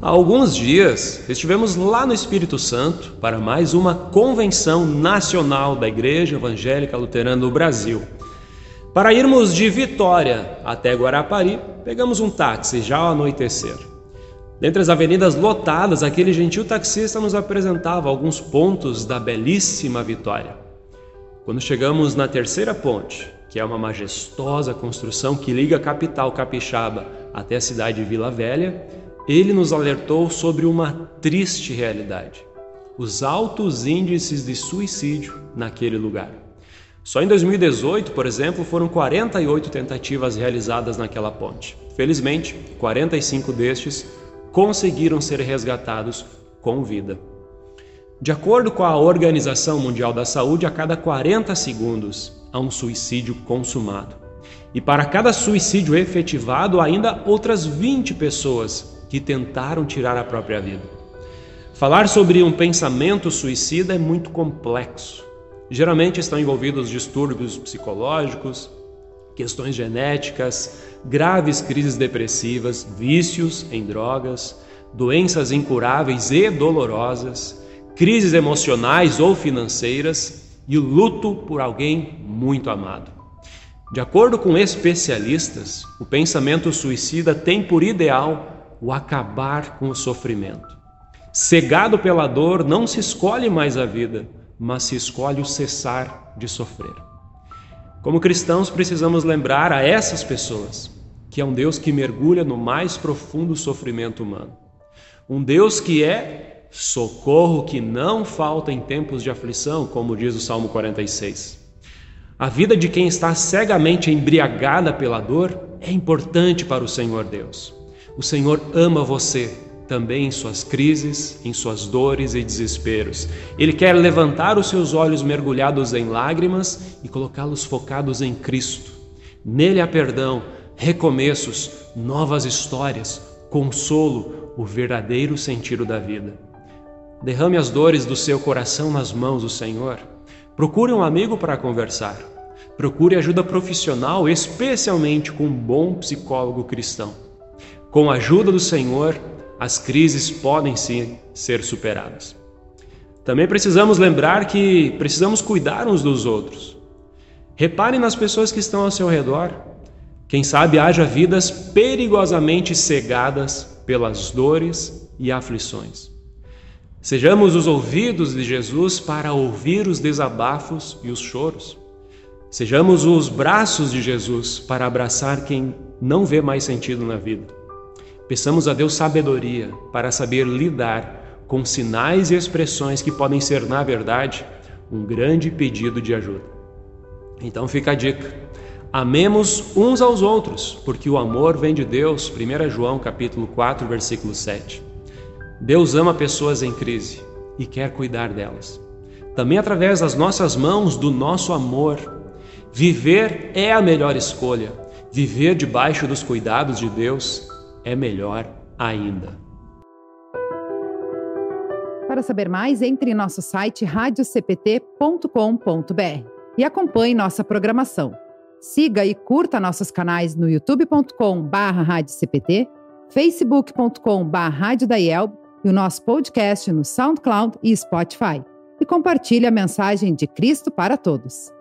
Há alguns dias estivemos lá no Espírito Santo para mais uma convenção nacional da Igreja Evangélica Luterana do Brasil. Para irmos de Vitória até Guarapari, pegamos um táxi já ao anoitecer. Dentre as avenidas lotadas, aquele gentil taxista nos apresentava alguns pontos da belíssima Vitória. Quando chegamos na Terceira Ponte, que é uma majestosa construção que liga a capital capixaba até a cidade de Vila Velha, ele nos alertou sobre uma triste realidade: os altos índices de suicídio naquele lugar. Só em 2018, por exemplo, foram 48 tentativas realizadas naquela ponte. Felizmente, 45 destes conseguiram ser resgatados com vida. De acordo com a Organização Mundial da Saúde, a cada 40 segundos há um suicídio consumado. E para cada suicídio efetivado, ainda outras 20 pessoas que tentaram tirar a própria vida. Falar sobre um pensamento suicida é muito complexo. Geralmente estão envolvidos distúrbios psicológicos, questões genéticas, graves crises depressivas, vícios em drogas, doenças incuráveis e dolorosas, crises emocionais ou financeiras e o luto por alguém muito amado. De acordo com especialistas, o pensamento suicida tem por ideal o acabar com o sofrimento. Cegado pela dor, não se escolhe mais a vida, mas se escolhe o cessar de sofrer. Como cristãos, precisamos lembrar a essas pessoas que é um Deus que mergulha no mais profundo sofrimento humano. Um Deus que é socorro que não falta em tempos de aflição, como diz o Salmo 46. A vida de quem está cegamente embriagada pela dor é importante para o Senhor Deus. O Senhor ama você também em suas crises, em suas dores e desesperos. Ele quer levantar os seus olhos mergulhados em lágrimas e colocá-los focados em Cristo. Nele há perdão, recomeços, novas histórias, consolo, o verdadeiro sentido da vida. Derrame as dores do seu coração nas mãos do Senhor. Procure um amigo para conversar. Procure ajuda profissional, especialmente com um bom psicólogo cristão. Com a ajuda do Senhor, as crises podem sim ser superadas. Também precisamos lembrar que precisamos cuidar uns dos outros. Reparem nas pessoas que estão ao seu redor. Quem sabe haja vidas perigosamente cegadas pelas dores e aflições. Sejamos os ouvidos de Jesus para ouvir os desabafos e os choros. Sejamos os braços de Jesus para abraçar quem não vê mais sentido na vida. Peçamos a Deus sabedoria para saber lidar com sinais e expressões que podem ser, na verdade, um grande pedido de ajuda. Então fica a dica: amemos uns aos outros, porque o amor vem de Deus. 1 João capítulo 4, versículo 7. Deus ama pessoas em crise e quer cuidar delas. Também através das nossas mãos, do nosso amor. Viver é a melhor escolha. Viver debaixo dos cuidados de Deus é melhor ainda. Para saber mais, entre em nosso site radiocpt.com.br e acompanhe nossa programação. Siga e curta nossos canais no youtube.com.br, facebook.com.br e o nosso podcast no Soundcloud e Spotify. E compartilhe a mensagem de Cristo para todos.